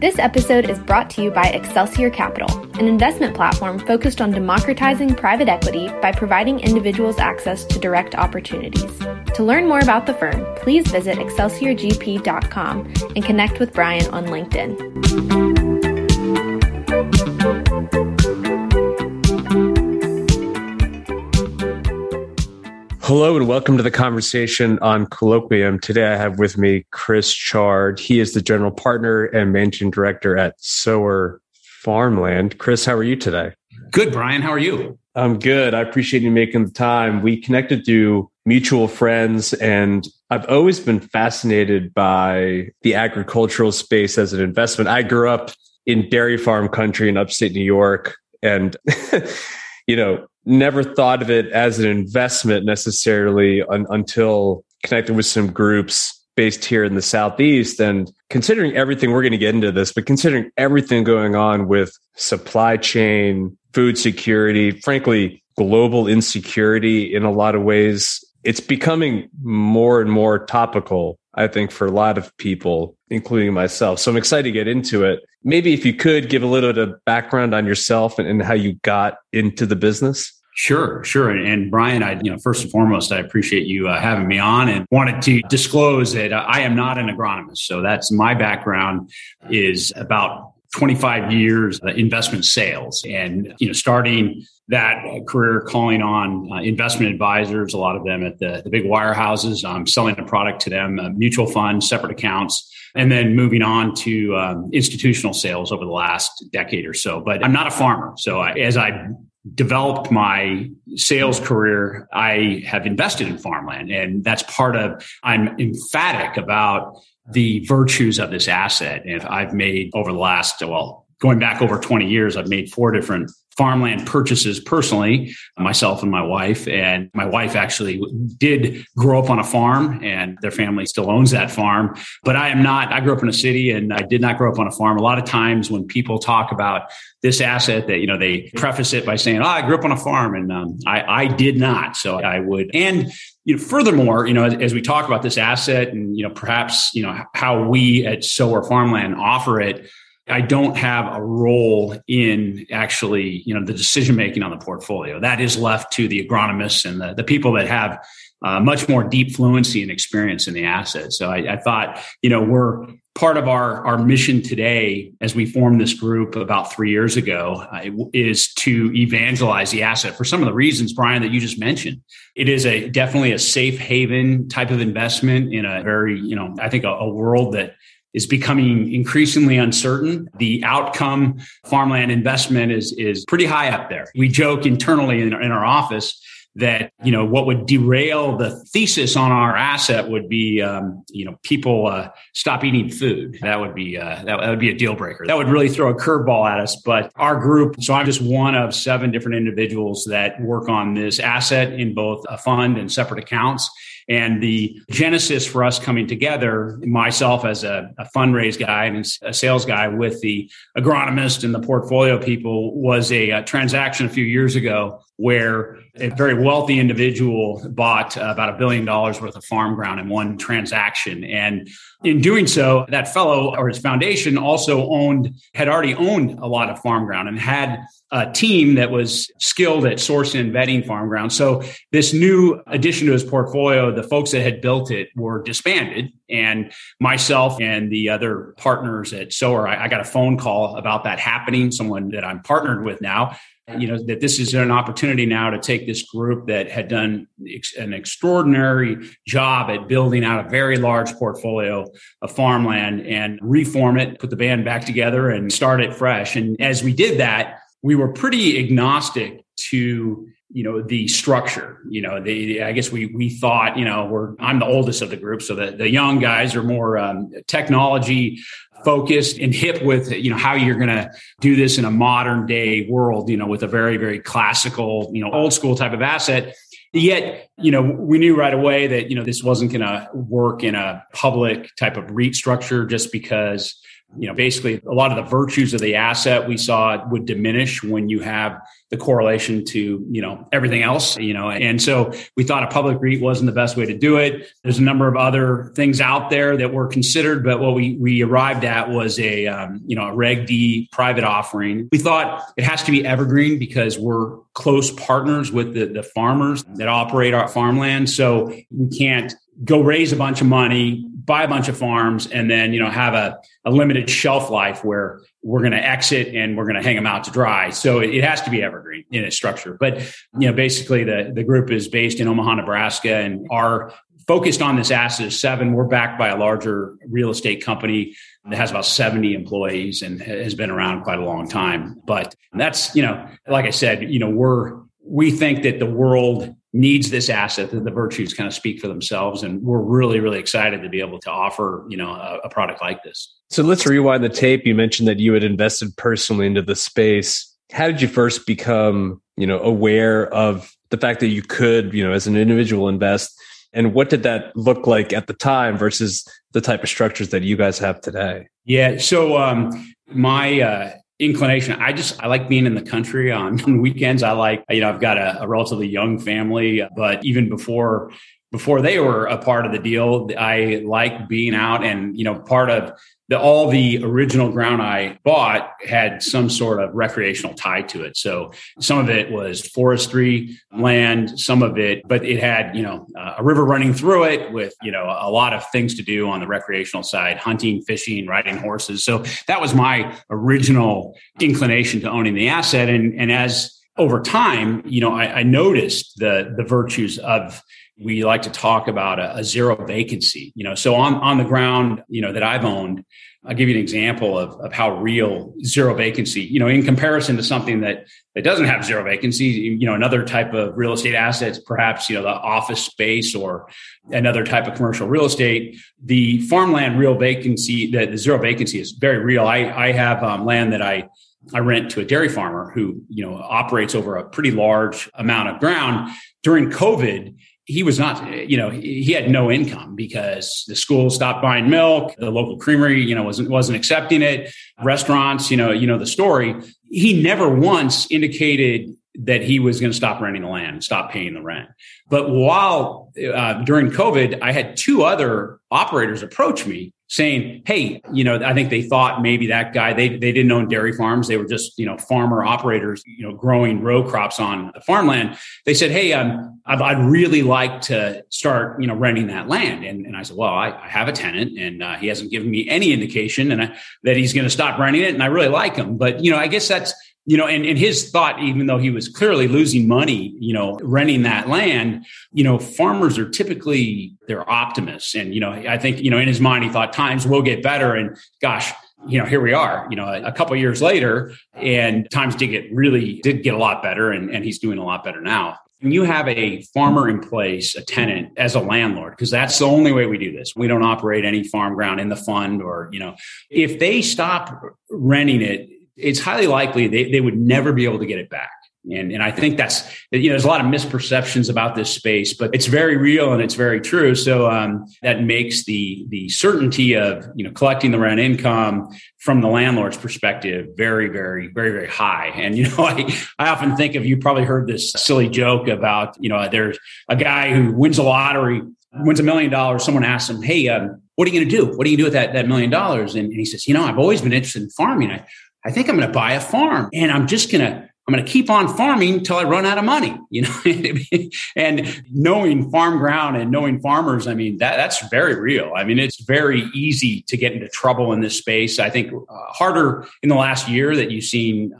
This episode is brought to you by Excelsior Capital, an investment platform focused on democratizing private equity by providing individuals access to direct opportunities. To learn more about the firm, please visit excelsiorgp.com and connect with Brian on LinkedIn. Hello and welcome to the conversation on Colloquium. Today I have with me Chris Chard. He is the general partner and managing director at Sower Farmland. Chris, how are you today? Good, Brian. How are you? I'm good. I appreciate you making the time. We connected through mutual friends, and I've always been fascinated by the agricultural space as an investment. I grew up in dairy farm country in upstate New York, and you know, never thought of it as an investment necessarily until connecting with some groups based here in the Southeast. And considering everything, we're going to get into this, but considering everything going on with supply chain, food security, frankly, global insecurity in a lot of ways, it's becoming more and more topical, I think, for a lot of people, including myself. So I'm excited to get into it. Maybe if you could give a little bit of background on yourself and how you got into the business. Sure. And Brian, first and foremost, I appreciate you having me on, and wanted to disclose that I am not an agronomist. So that's my background, is about 25 years investment sales, and starting that career, calling on investment advisors, a lot of them at the big wirehouses, selling a product to them, mutual funds, separate accounts. And then moving on to institutional sales over the last decade or so. But I'm not a farmer. So as I developed my sales career, I have invested in farmland. And that's part of, I'm emphatic about the virtues of this asset. And I've made over the last, going back over 20 years, I've made 4 different farmland purchases personally, myself and my wife. And my wife actually did grow up on a farm, and their family still owns that farm. But I grew up in a city, and I did not grow up on a farm. A lot of times when people talk about this asset, that, they preface it by saying, I grew up on a farm, and I did not. So I would. And furthermore, as we talk about this asset and, perhaps, how we at Sower Farmland offer it, I don't have a role in actually, the decision-making on the portfolio. That is left to the agronomists and the people that have much more deep fluency and experience in the asset. So I thought, we're part of our mission today, as we formed this group about 3 years ago, is to evangelize the asset for some of the reasons, Brian, that you just mentioned. It is definitely a safe haven type of investment in a very, I think a world that is becoming increasingly uncertain. The outcome farmland investment is pretty high up there. We joke internally in our office that, what would derail the thesis on our asset would be, people stop eating food. That would be that would be a deal breaker. That would really throw a curveball at us. But our group, so I'm just one of 7 different individuals that work on this asset in both a fund and separate accounts. And the genesis for us coming together, myself as a fundraise guy and a sales guy with the agronomist and the portfolio people, was a transaction a few years ago where a very wealthy individual bought about $1 billion worth of farm ground in one transaction. And in doing so, that fellow or his foundation also had already owned a lot of farm ground and had a team that was skilled at sourcing and vetting farm ground. So this new addition to his portfolio, the folks that had built it were disbanded. And myself and the other partners at Sower, I got a phone call about that happening, someone that I'm partnered with now, that this is an opportunity now to take this group that had done an extraordinary job at building out a very large portfolio of farmland and reform it, put the band back together and start it fresh. And as we did that, we were pretty agnostic to the structure. I guess we thought, I'm the oldest of the group, so the young guys are more technology focused and hip with how you're going to do this in a modern day world, with a very, very classical, old school type of asset. Yet, we knew right away that this wasn't going to work in a public type of REIT structure, just because basically a lot of the virtues of the asset we saw would diminish when you have the correlation to, everything else, and so we thought a public REIT wasn't the best way to do it. There's a number of other things out there that were considered, but what we arrived at was a Reg D private offering. We thought it has to be evergreen because we're close partners with the farmers that operate our farmland. So we can't go raise a bunch of money, buy a bunch of farms, and then, have a limited shelf life where we're going to exit and we're going to hang them out to dry. So it has to be evergreen in its structure. But, basically the group is based in Omaha, Nebraska, and are focused on this asset of 7. We're backed by a larger real estate company that has about 70 employees and has been around quite a long time. But that's, like I said, we think that the world needs this asset, that the virtues kind of speak for themselves. And we're really, really excited to be able to offer, a product like this. So let's rewind the tape. You mentioned that you had invested personally into the space. How did you first become, aware of the fact that you could, as an individual invest? And what did that look like at the time versus the type of structures that you guys have today? Yeah. So my inclination, I like being in the country on weekends. I like, I've got a relatively young family, but even before they were a part of the deal, I like being out. And, part of all the original ground I bought had some sort of recreational tie to it. So some of it was forestry land, but it had, a river running through it with, a lot of things to do on the recreational side, hunting, fishing, riding horses. So that was my original inclination to owning the asset. And as over time, I noticed the virtues of, we like to talk about a zero vacancy, so on the ground, that I've owned. I'll give you an example of how real zero vacancy, in comparison to something that doesn't have zero vacancy, another type of real estate assets, perhaps, the office space or another type of commercial real estate, the farmland real vacancy, the zero vacancy is very real. I have land that I rent to a dairy farmer who, operates over a pretty large amount of ground. During COVID, he was not, he had no income because the school stopped buying milk. The local creamery, wasn't accepting it. Restaurants, the story. He never once indicated that he was going to stop renting the land, stop paying the rent. But while during COVID, I had two other operators approach me saying, hey, I think they thought maybe that guy, they didn't own dairy farms. They were just, farmer operators, growing row crops on the farmland. They said, hey, I'd really like to start, renting that land. And I said, well, I have a tenant and he hasn't given me any indication that he's going to stop renting it. And I really like him. But, I guess that's, and his thought, even though he was clearly losing money, renting that land, farmers are typically, they're optimists. And, I think, in his mind, he thought times will get better. And gosh, here we are, a couple of years later, and times did get a lot better. And he's doing a lot better now. And you have a farmer in place, a tenant as a landlord, because that's the only way we do this. We don't operate any farm ground in the fund or, if they stop renting it, it's highly likely they would never be able to get it back. And I think that's, there's a lot of misperceptions about this space, but it's very real and it's very true. So that makes the certainty of, collecting the rent income from the landlord's perspective, very, very, very, very high. And, I often think of, you probably heard this silly joke about, there's a guy who wins a lottery, wins $1 million. Someone asks him, hey, what are you going to do? What do you do with that $1 million? And he says, I've always been interested in farming. I think I'm going to buy a farm, and I'm going to keep on farming until I run out of money, and knowing farm ground and knowing farmers, that's very real. It's very easy to get into trouble in this space. I think harder in the last year that you've seen,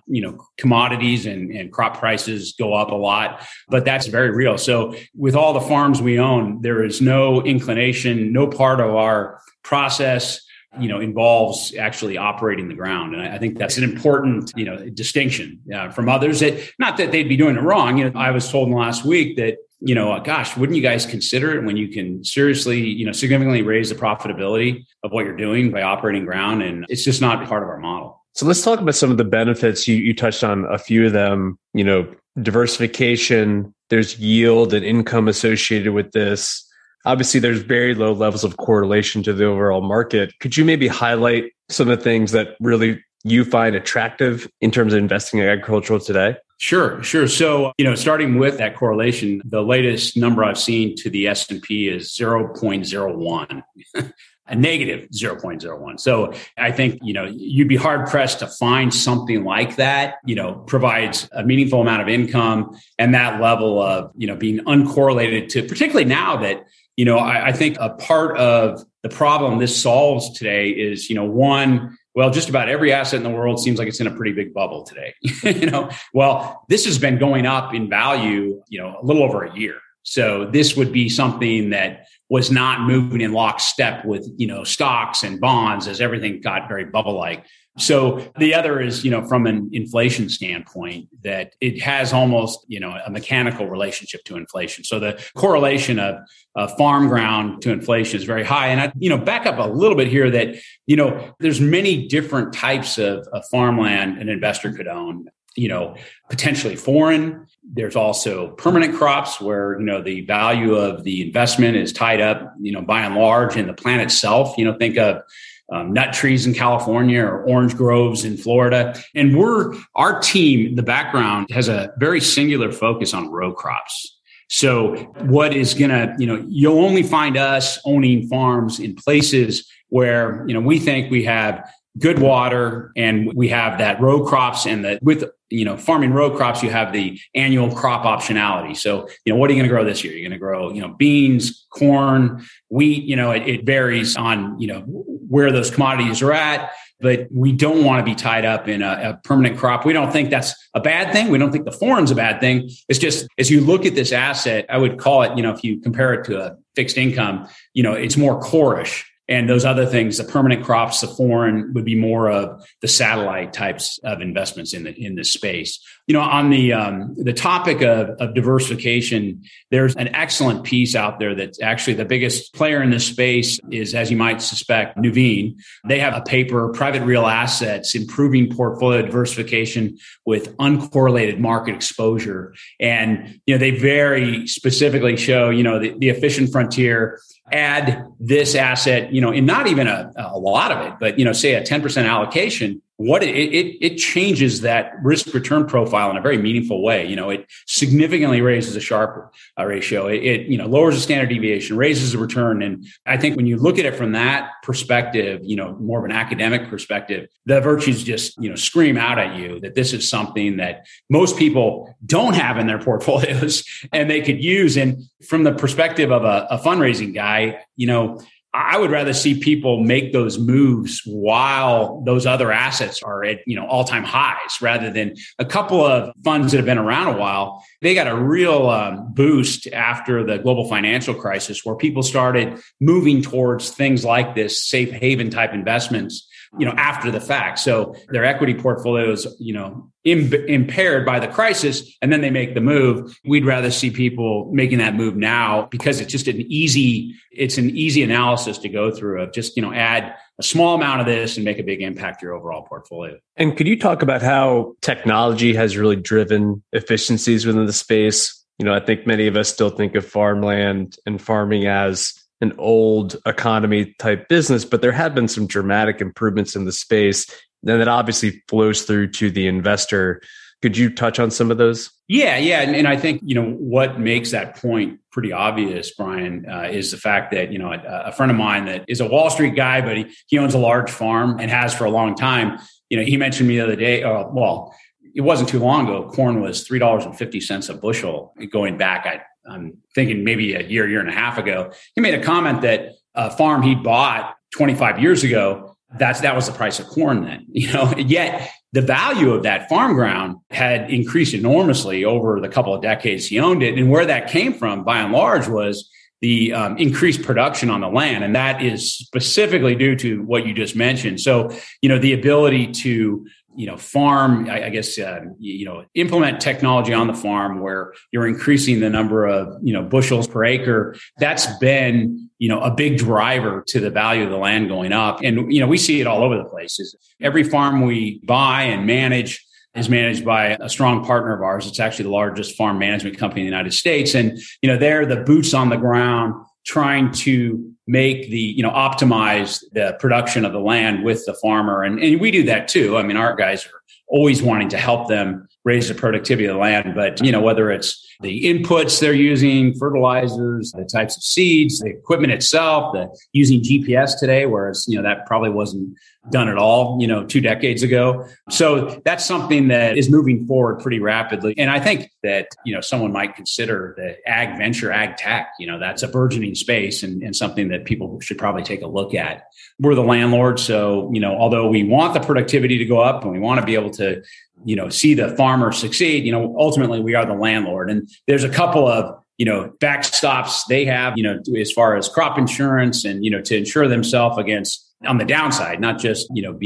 commodities and crop prices go up a lot, but that's very real. So with all the farms we own, there is no inclination, no part of our process involves actually operating the ground. And I think that's an important, distinction from others, that not that they'd be doing it wrong. I was told last week that, gosh, wouldn't you guys consider it when you can seriously, significantly raise the profitability of what you're doing by operating ground? And it's just not part of our model. So let's talk about some of the benefits. You touched on a few of them, diversification, there's yield and income associated with this. Obviously, there's very low levels of correlation to the overall market. Could you maybe highlight some of the things that really you find attractive in terms of investing in agricultural today? Sure. So, starting with that correlation, the latest number I've seen to the S&P is 0.01. A negative 0.01. So I think, you'd be hard pressed to find something like that, provides a meaningful amount of income and that level of, being uncorrelated to, particularly now that, I think a part of the problem this solves today is, one, well, just about every asset in the world seems like it's in a pretty big bubble today. Well, this has been going up in value, a little over a year. So this would be something that was not moving in lockstep with, stocks and bonds as everything got very bubble-like. So the other is, from an inflation standpoint, that it has almost, a mechanical relationship to inflation. So the correlation of farm ground to inflation is very high. And I, back up a little bit here that, there's many different types of farmland an investor could own. Potentially foreign. There's also permanent crops where, the value of the investment is tied up, by and large in the plant itself. Think of nut trees in California or orange groves in Florida. And our team, the background has a very singular focus on row crops. So what is going to, you'll only find us owning farms in places where, we think we have good water, and we have that row crops, and farming row crops, you have the annual crop optionality. So, what are you going to grow this year? You're going to grow, beans, corn, wheat, it varies on, where those commodities are at, but we don't want to be tied up in a permanent crop. We don't think that's a bad thing. We don't think the foreign's a bad thing. It's just, as you look at this asset, I would call it, if you compare it to a fixed income, it's more core-ish. And those other things, the permanent crops, the foreign, would be more of the satellite types of investments in this space. On the topic of diversification, there's an excellent piece out there that's actually the biggest player in this space is, as you might suspect, Nuveen. They have a paper, Private Real Assets, Improving Portfolio Diversification with Uncorrelated Market Exposure. And, they very specifically show, the efficient frontier. Add this asset, in not even a lot of it, but, say a 10% allocation, what it changes that risk return profile in a very meaningful way. It significantly raises a Sharpe ratio. It lowers the standard deviation, raises the return. And I think when you look at it from that perspective, more of an academic perspective, the virtues just, scream out at you that this is something that most people don't have in their portfolios and they could use. And from the perspective of a fundraising guy, I would rather see people make those moves while those other assets are at, all-time highs, rather than a couple of funds that have been around a while. They got a real boost after the global financial crisis, where people started moving towards things like this safe haven type investments you know, after the fact. So their equity portfolio is, you know, impaired by the crisis, and then they make the move. We'd rather see people making that move now because it's just an easy analysis to go through of just, you know, add a small amount of this and make a big impact to your overall portfolio. And could you talk about how technology has really driven efficiencies within the space? You know, I think many of us still think of farmland and farming as an old economy type business, but there have been some dramatic improvements in the space. And that obviously flows through to the investor. Could you touch on some of those? Yeah. And I think, you know, what makes that point pretty obvious, Brian, is the fact that, you know, a friend of mine that is a Wall Street guy, but he owns a large farm and has for a long time. You know, he mentioned me the other day, it wasn't too long ago, corn was $3.50 a bushel. Going back, I'm thinking maybe a year and a half ago, he made a comment that a farm he bought 25 years ago, that was the price of corn then. You know, yet the value of that farm ground had increased enormously over the couple of decades he owned it. And where that came from, by and large, was the increased production on the land. And that is specifically due to what you just mentioned. So, you know, the ability to, you know, farm, I guess, you know, implement technology on the farm where you're increasing the number of, you know, bushels per acre. That's been, you know, a big driver to the value of the land going up. And, you know, we see it all over the place. Every farm we buy and manage is managed by a strong partner of ours. It's actually the largest farm management company in the United States. And, you know, they're the boots on the ground trying to make the, you know, optimize the production of the land with the farmer. And we do that too. I mean, our guys are always wanting to help them raise the productivity of the land. But, you know, whether it's the inputs they're using, fertilizers, the types of seeds, the equipment itself, using GPS today, whereas, you know, that probably wasn't done at all, you know, 2 decades ago. So that's something that is moving forward pretty rapidly. And I think that, you know, someone might consider the ag venture, ag tech, you know, that's a burgeoning space and something that people should probably take a look at. We're the landlord. So, you know, although we want the productivity to go up and we want to be able to, you know, see the farmer succeed, you know, ultimately we are the landlord. And there's a couple of, you know, backstops they have, you know, as far as crop insurance and, you know, to insure themselves against on the downside, not just, you know,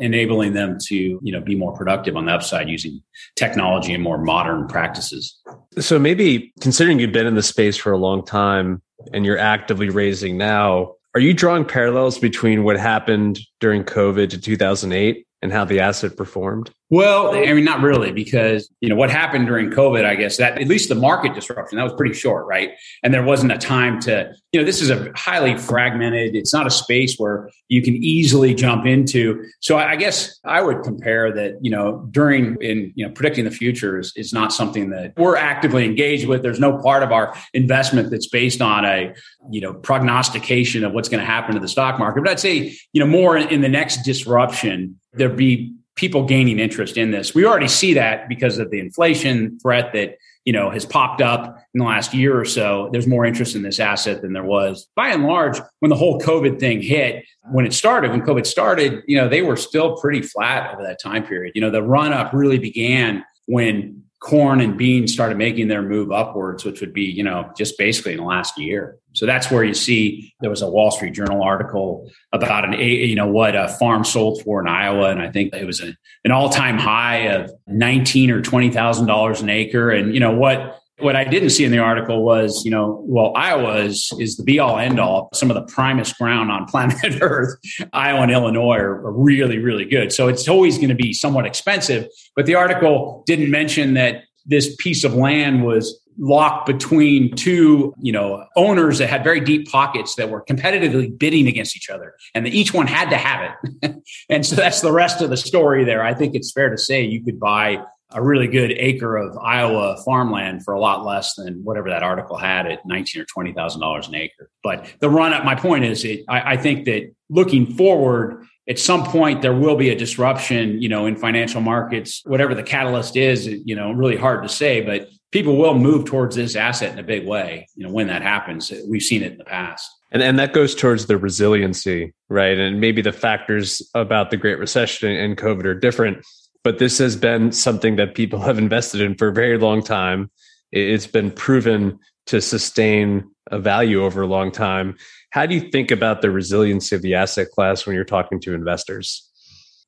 enabling them to, you know, be more productive on the upside using technology and more modern practices. So maybe considering you've been in the space for a long time and you're actively raising now, are you drawing parallels between what happened during COVID to 2008? And how the asset performed? Well, I mean, not really, because, you know, what happened during COVID, I guess that at least the market disruption, that was pretty short, right? And there wasn't a time to, you know, this is a highly fragmented, it's not a space where you can easily jump into. So I guess I would compare that, you know, predicting the future is not something that we're actively engaged with. There's no part of our investment that's based on a, you know, prognostication of what's going to happen to the stock market. But I'd say, you know, more in the next disruption, there'd be people gaining interest in this. We already see that because of the inflation threat that, you know, has popped up in the last year or so. There's more interest in this asset than there was. By and large, when the whole COVID thing hit, when COVID started, you know, they were still pretty flat over that time period. You know, the run up really began when corn and beans started making their move upwards, which would be, you know, just basically in the last year. So that's where you see there was a Wall Street Journal article about what a farm sold for in Iowa. And I think it was an all-time high of $19,000 or $20,000 an acre. And, you know, what I didn't see in the article was, you know, well, Iowa is the be-all, end-all. Some of the primest ground on planet Earth, Iowa and Illinois are really, really good. So it's always going to be somewhat expensive. But the article didn't mention that this piece of land was locked between two, you know, owners that had very deep pockets that were competitively bidding against each other, and that each one had to have it. And so that's the rest of the story there. I think it's fair to say you could buy a really good acre of Iowa farmland for a lot less than whatever that article had at $19,000 or $20,000 an acre. But the run up, my point is, I think that looking forward, at some point there will be a disruption, you know, in financial markets, whatever the catalyst is, you know, really hard to say, but people will move towards this asset in a big way. You know, when that happens, we've seen it in the past. And that goes towards the resiliency, right? And maybe the factors about the Great Recession and COVID are different. But this has been something that people have invested in for a very long time. It's been proven to sustain a value over a long time. How do you think about the resiliency of the asset class when you're talking to investors?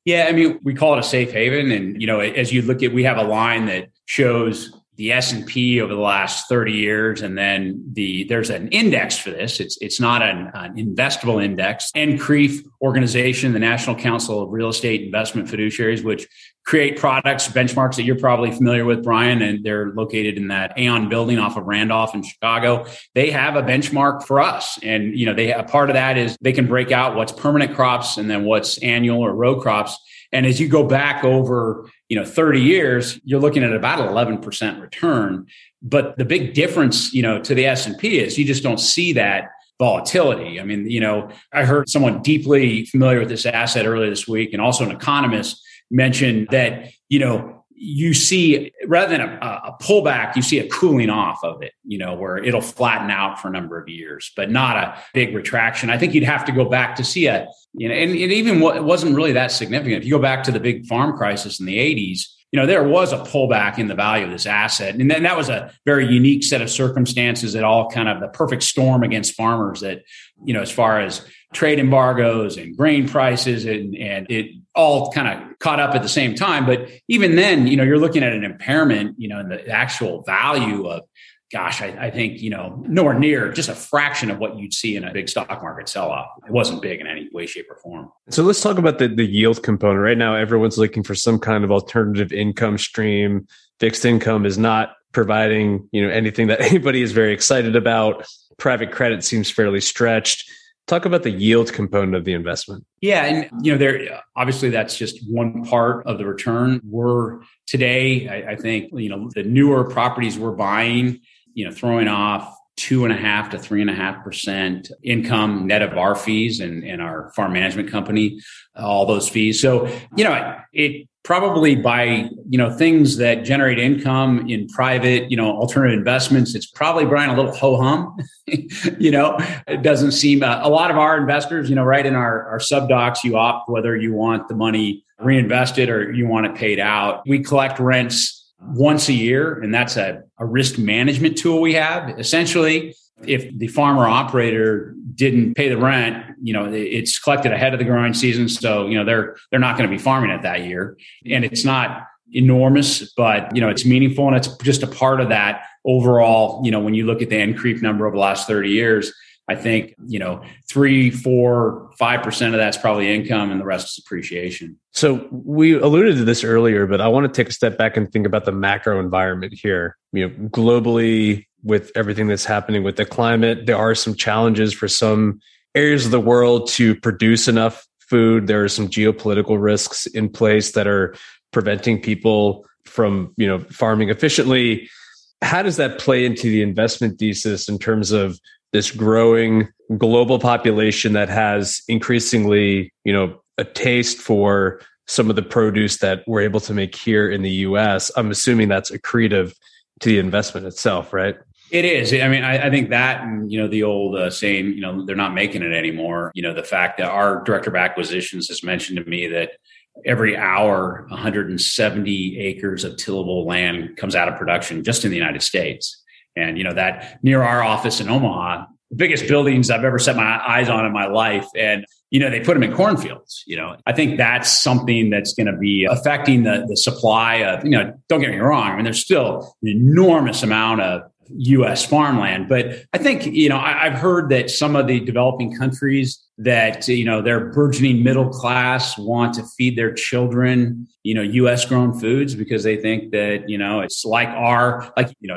Yeah, I mean, we call it a safe haven. And, you know, as you look at, we have a line that shows the S&P over the last 30 years. And then there's an index for this. It's not an investable index. NCREIF organization, the National Council of Real Estate Investment Fiduciaries, which create products, benchmarks that you're probably familiar with, Brian, and they're located in that Aon building off of Randolph in Chicago. They have a benchmark for us. And, you know, they a part of that is they can break out what's permanent crops and then what's annual or row crops. And as you go back over, 30 years, you're looking at about an 11% return. But the big difference, to the S&P is you just don't see that volatility. I mean, I heard someone deeply familiar with this asset earlier this week, and also an economist mentioned that, you see, rather than a pullback, you see a cooling off of it, where it'll flatten out for a number of years, but not a big retraction. I think you'd have to go back to see it, and even it wasn't really that significant. If you go back to the big farm crisis in the 80s, there was a pullback in the value of this asset. And then that was a very unique set of circumstances that all kind of the perfect storm against farmers that, as far as trade embargoes and grain prices and it all kind of caught up at the same time. But even then, you're looking at an impairment, and the actual value of, gosh, I think, nowhere near just a fraction of what you'd see in a big stock market sell-off. It wasn't big in any way, shape, or form. So let's talk about the yield component. Right now, everyone's looking for some kind of alternative income stream. Fixed income is not providing, anything that anybody is very excited about. Private credit seems fairly stretched. Talk about the yield component of the investment. Yeah. And, there obviously that's just one part of the return. We're today, I think, the newer properties we're buying, throwing off 2.5 to 3.5% income net of our fees and our farm management company, all those fees. So, it probably by, things that generate income in private, alternative investments, it's probably, Brian, a little ho-hum, it doesn't seem a lot of our investors, right in our sub docs, you opt whether you want the money reinvested or you want it paid out. We collect rents once a year. And that's a risk management tool we have. Essentially, if the farmer operator didn't pay the rent, it's collected ahead of the growing season. So, they're not going to be farming it that year. And it's not enormous, but, it's meaningful. And it's just a part of that overall, when you look at the NCREIF number over the last 30 years, I think, 3, 4, 5% of that's probably income and the rest is appreciation. So we alluded to this earlier, but I want to take a step back and think about the macro environment here. Globally, with everything that's happening with the climate, there are some challenges for some areas of the world to produce enough food. There are some geopolitical risks in place that are preventing people from, farming efficiently. How does that play into the investment thesis in terms of this growing global population that has increasingly, a taste for some of the produce that we're able to make here in the U.S.? I'm assuming that's accretive to the investment itself, right? It is. I mean, I think that, and, the old saying, they're not making it anymore. The fact that our director of acquisitions has mentioned to me that every hour, 170 acres of tillable land comes out of production just in the United States. And, that near our office in Omaha, the biggest buildings I've ever set my eyes on in my life. And, they put them in cornfields. I think that's something that's going to be affecting the supply of, don't get me wrong. I mean, there's still an enormous amount of U.S. farmland. But I think, I've heard that some of the developing countries that, their burgeoning middle class want to feed their children, U.S. grown foods because they think that, it's like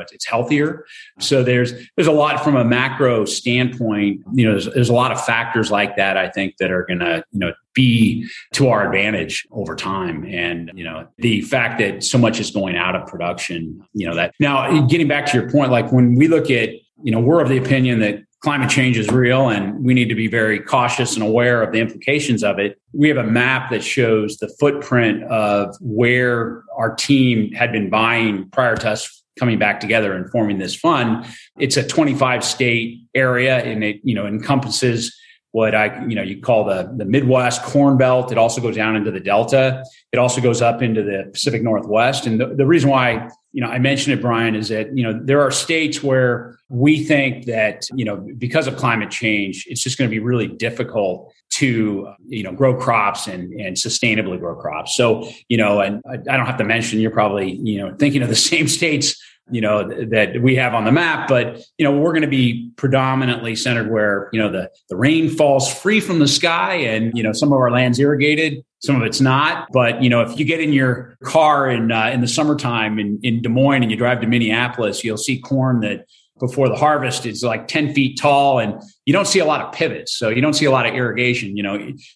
it's healthier. So there's a lot from a macro standpoint, there's a lot of factors like that, I think, that are going to, be to our advantage over time. And, the fact that so much is going out of production, that now getting back to your point, like when we look at, we're of the opinion that climate change is real and we need to be very cautious and aware of the implications of it. We have a map that shows the footprint of where our team had been buying prior to us coming back together and forming this fund. It's a 25-state area and it, encompasses what I, you call the Midwest Corn Belt. It also goes down into the Delta. It also goes up into the Pacific Northwest. And the reason why, I mentioned it, Brian, is that, there are states where we think that, because of climate change, it's just going to be really difficult to, grow crops and sustainably grow crops. So, and I don't have to mention, you're probably, thinking of the same states, that we have on the map, but, we're going to be predominantly centered where, the rain falls free from the sky and, some of our land's irrigated, some of it's not. But, if you get in your car in the summertime in Des Moines and you drive to Minneapolis, you'll see corn that before the harvest is like 10 feet tall, and you don't see a lot of pivots. So you don't see a lot of irrigation,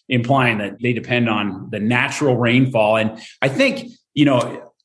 implying that they depend on the natural rainfall. And I think,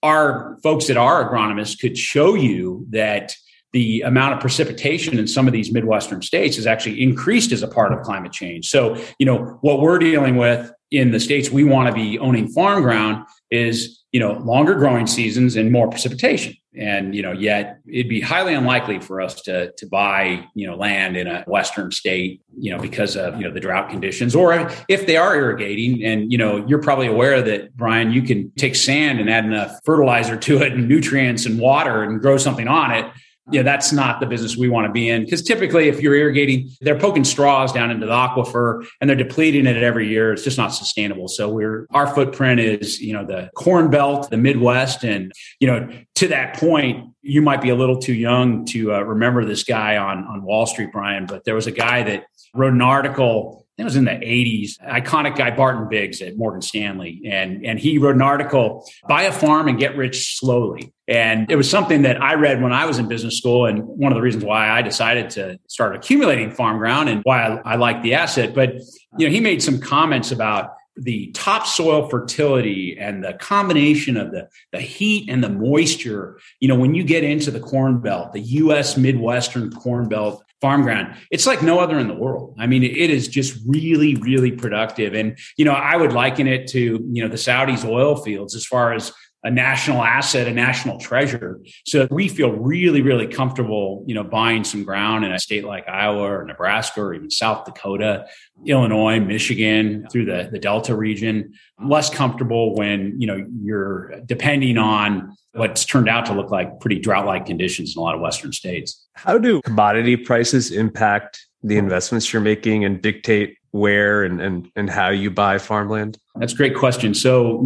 our folks that are agronomists could show you that the amount of precipitation in some of these Midwestern states has actually increased as a part of climate change. So, what we're dealing with in the states we want to be owning farm ground is, longer growing seasons and more precipitation. And, yet it'd be highly unlikely for us to buy, land in a Western state, because of, the drought conditions, or if they are irrigating. And, you're probably aware that, Brian, you can take sand and add enough fertilizer to it and nutrients and water and grow something on it. Yeah, that's not the business we want to be in, because typically if you're irrigating, they're poking straws down into the aquifer and they're depleting it every year. It's just not sustainable. So our footprint is, the Corn Belt, the Midwest. And, to that point, you might be a little too young to remember this guy on Wall Street, Brian, but there was a guy that wrote an article. It was in the 80s, iconic guy, Barton Biggs at Morgan Stanley. And he wrote an article, Buy a Farm and Get Rich Slowly. And it was something that I read when I was in business school. And one of the reasons why I decided to start accumulating farm ground and why I like the asset. But, he made some comments about the topsoil fertility and the combination of the heat and the moisture. When you get into the Corn Belt, the U.S. Midwestern Corn Belt, farm ground, it's like no other in the world. I mean, it is just really, really productive. And, I would liken it to, the Saudis' oil fields as far as a national asset, a national treasure. So we feel really, really comfortable, buying some ground in a state like Iowa or Nebraska or even South Dakota, Illinois, Michigan, through the Delta region. Less comfortable when, you're depending on what's turned out to look like pretty drought-like conditions in a lot of Western states. How do commodity prices impact the investments you're making and dictate where and how you buy farmland? That's a great question. So,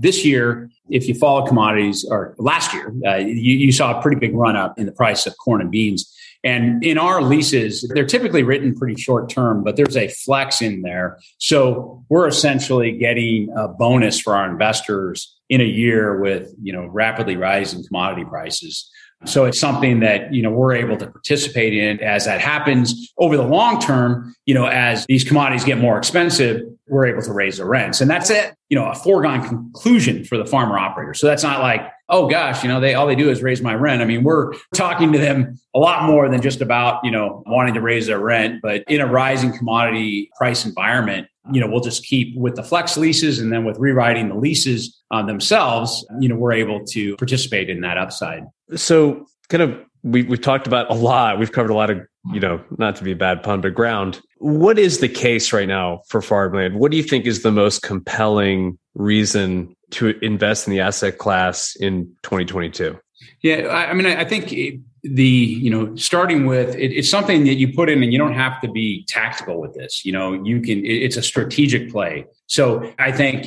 this year, if you follow commodities, or last year, you saw a pretty big run up in the price of corn and beans. And in our leases, they're typically written pretty short term, but there's a flex in there. So we're essentially getting a bonus for our investors in a year with, rapidly rising commodity prices. So it's something that, we're able to participate in as that happens. Over the long term, as these commodities get more expensive, we're able to raise the rents. And that's it, a foregone conclusion for the farmer operator. So that's not like, oh gosh, they do is raise my rent. I mean, we're talking to them a lot more than just about, wanting to raise their rent. But in a rising commodity price environment, we'll just keep with the flex leases, and then with rewriting the leases themselves, we're able to participate in that upside. So kind of, we've talked about a lot. We've covered a lot of, not to be a bad pun, but ground. What is the case right now for farmland? What do you think is the most compelling reason to invest in the asset class in 2022? Yeah, I mean, I think starting with, it's something that you put in, and you don't have to be tactical with this. It's a strategic play. So I think,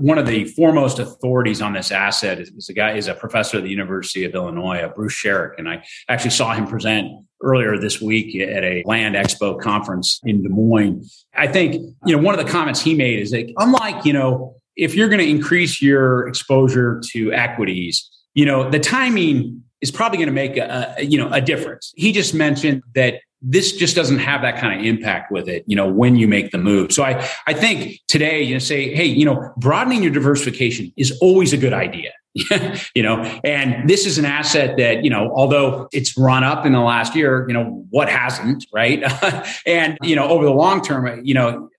one of the foremost authorities on this asset is a professor at the University of Illinois, Bruce Sherrick. And I actually saw him present earlier this week at a Land Expo conference in Des Moines. I think, one of the comments he made is that unlike, if you're going to increase your exposure to equities, the timing is probably going to make a difference. He just mentioned that this just doesn't have that kind of impact with it, when you make the move. So I think today, say, hey, broadening your diversification is always a good idea. And this is an asset that, although it's run up in the last year, what hasn't, right? And, over the long term,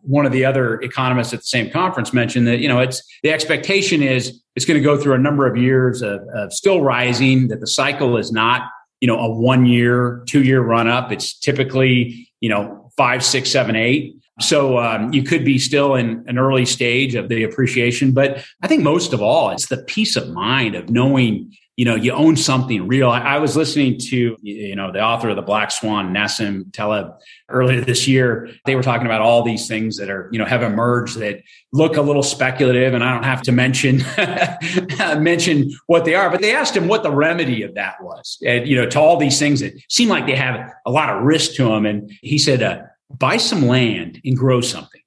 one of the other economists at the same conference mentioned that, it's the expectation is it's going to go through a number of years of still rising, that the cycle is not, a 1 year, 2 year run up. It's typically, 5, 6, 7, 8. So you could be still in an early stage of the appreciation. But I think most of all, it's the peace of mind of knowing, you know, you own something real. I was listening to, you know, the author of The Black Swan, Nassim Taleb, earlier this year. They were talking about all these things that are, you know, have emerged that look a little speculative, and I don't have to mention what they are, but they asked him what the remedy of that was, and, you know, to all these things that seem like they have a lot of risk to them. And he said, buy some land and grow something.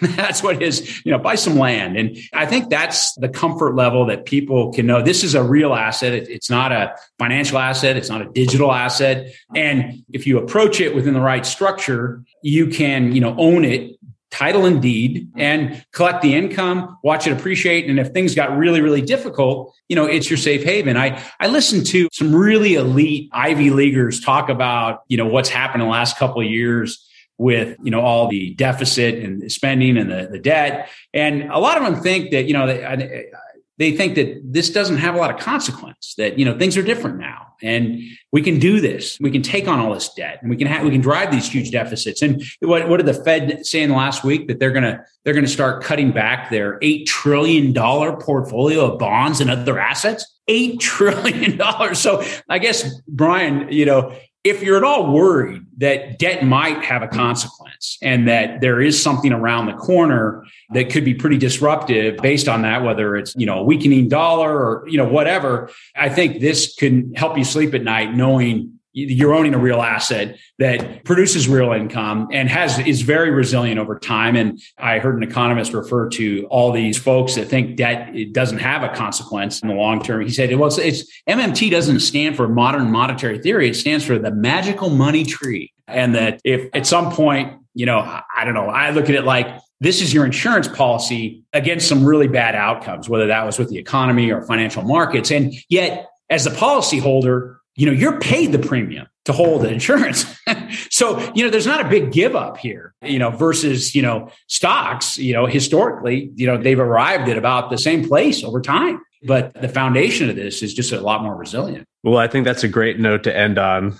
That's what it is, you know, buy some land. And I think that's the comfort level that people can know. This is a real asset. It's not a financial asset. It's not a digital asset. And if you approach it within the right structure, you can, you know, own it, title and deed, and collect the income, watch it appreciate. And if things got really, really difficult, you know, it's your safe haven. I listened to some really elite Ivy Leaguers talk about, you know, what's happened in the last couple of years with, you know, all the deficit and spending and the debt. And a lot of them think that, you know, they think that this doesn't have a lot of consequence, that, you know, things are different now and we can do this. We can take on all this debt and we can drive these huge deficits. And what did the Fed say in the last week? That they're going to start cutting back their $8 trillion portfolio of bonds and other assets, $8 trillion. So I guess, Brian, you know, if you're at all worried that debt might have a consequence and that there is something around the corner that could be pretty disruptive based on that, whether it's, you know, a weakening dollar or, you know, whatever, I think this can help you sleep at night knowing you're owning a real asset that produces real income and is very resilient over time. And I heard an economist refer to all these folks that think debt, it doesn't have a consequence in the long term. He said, well, it's MMT doesn't stand for modern monetary theory. It stands for the magical money tree. And that if at some point, you know, I don't know, I look at it like, this is your insurance policy against some really bad outcomes, whether that was with the economy or financial markets. And yet as the policyholder, you know, you're paid the premium to hold the insurance. So, you know, there's not a big give up here, you know, versus, you know, stocks, you know, historically, you know, they've arrived at about the same place over time. But the foundation of this is just a lot more resilient. Well, I think that's a great note to end on.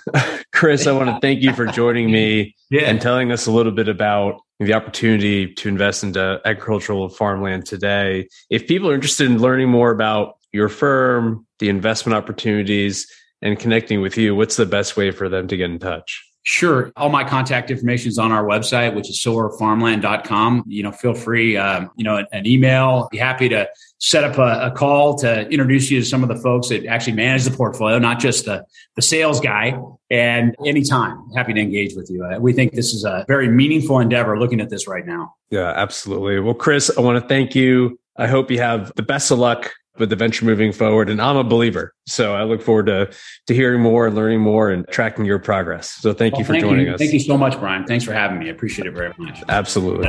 Chris, I want to thank you for joining me and telling us a little bit about the opportunity to invest into agricultural farmland today. If people are interested in learning more about your firm, the investment opportunities, and connecting with you, what's the best way for them to get in touch? Sure. All my contact information is on our website, which is sowerfarmland.com. You know, feel free, you know, an email. Be happy to set up a call to introduce you to some of the folks that actually manage the portfolio, not just the sales guy. And anytime, happy to engage with you. We think this is a very meaningful endeavor looking at this right now. Yeah, absolutely. Well, Chris, I want to thank you. I hope you have the best of luck with the venture moving forward. And I'm a believer. So I look forward to hearing more and learning more and tracking your progress. So thank you for joining us. Thank you so much, Brian. Thanks for having me. I appreciate it very much. Absolutely.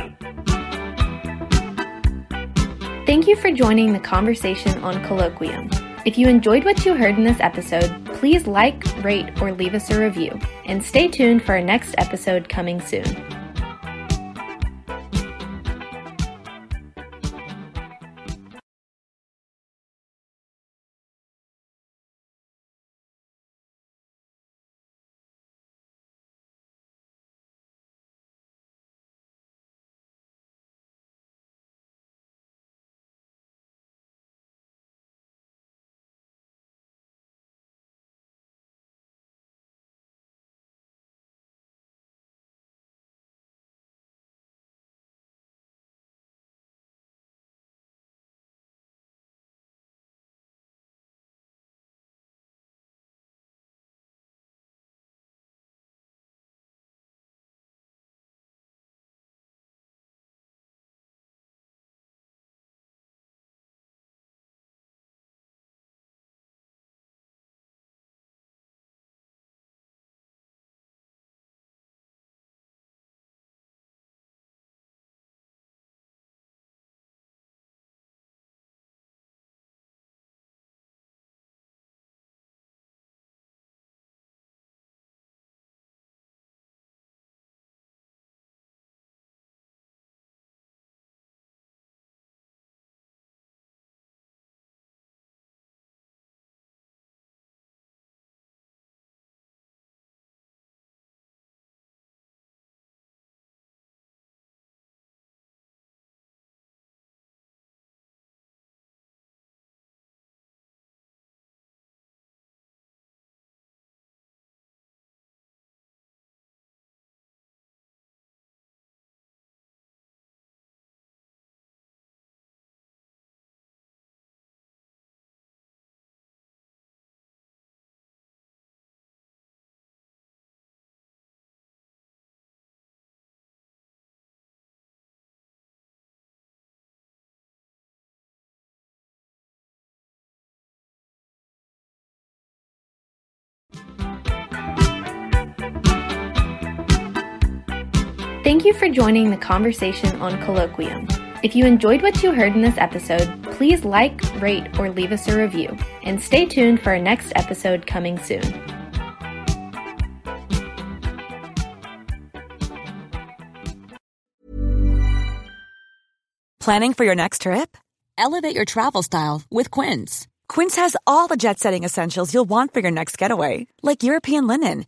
Thank you for joining the conversation on Colloquium. If you enjoyed what you heard in this episode, please like, rate, or leave us a review. And stay tuned for our next episode coming soon. Thank you for joining the conversation on Colloquium. If you enjoyed what you heard in this episode, please like, rate, or leave us a review. And stay tuned for our next episode coming soon. Planning for your next trip? Elevate your travel style with Quince. Quince has all the jet-setting essentials you'll want for your next getaway, like European linen,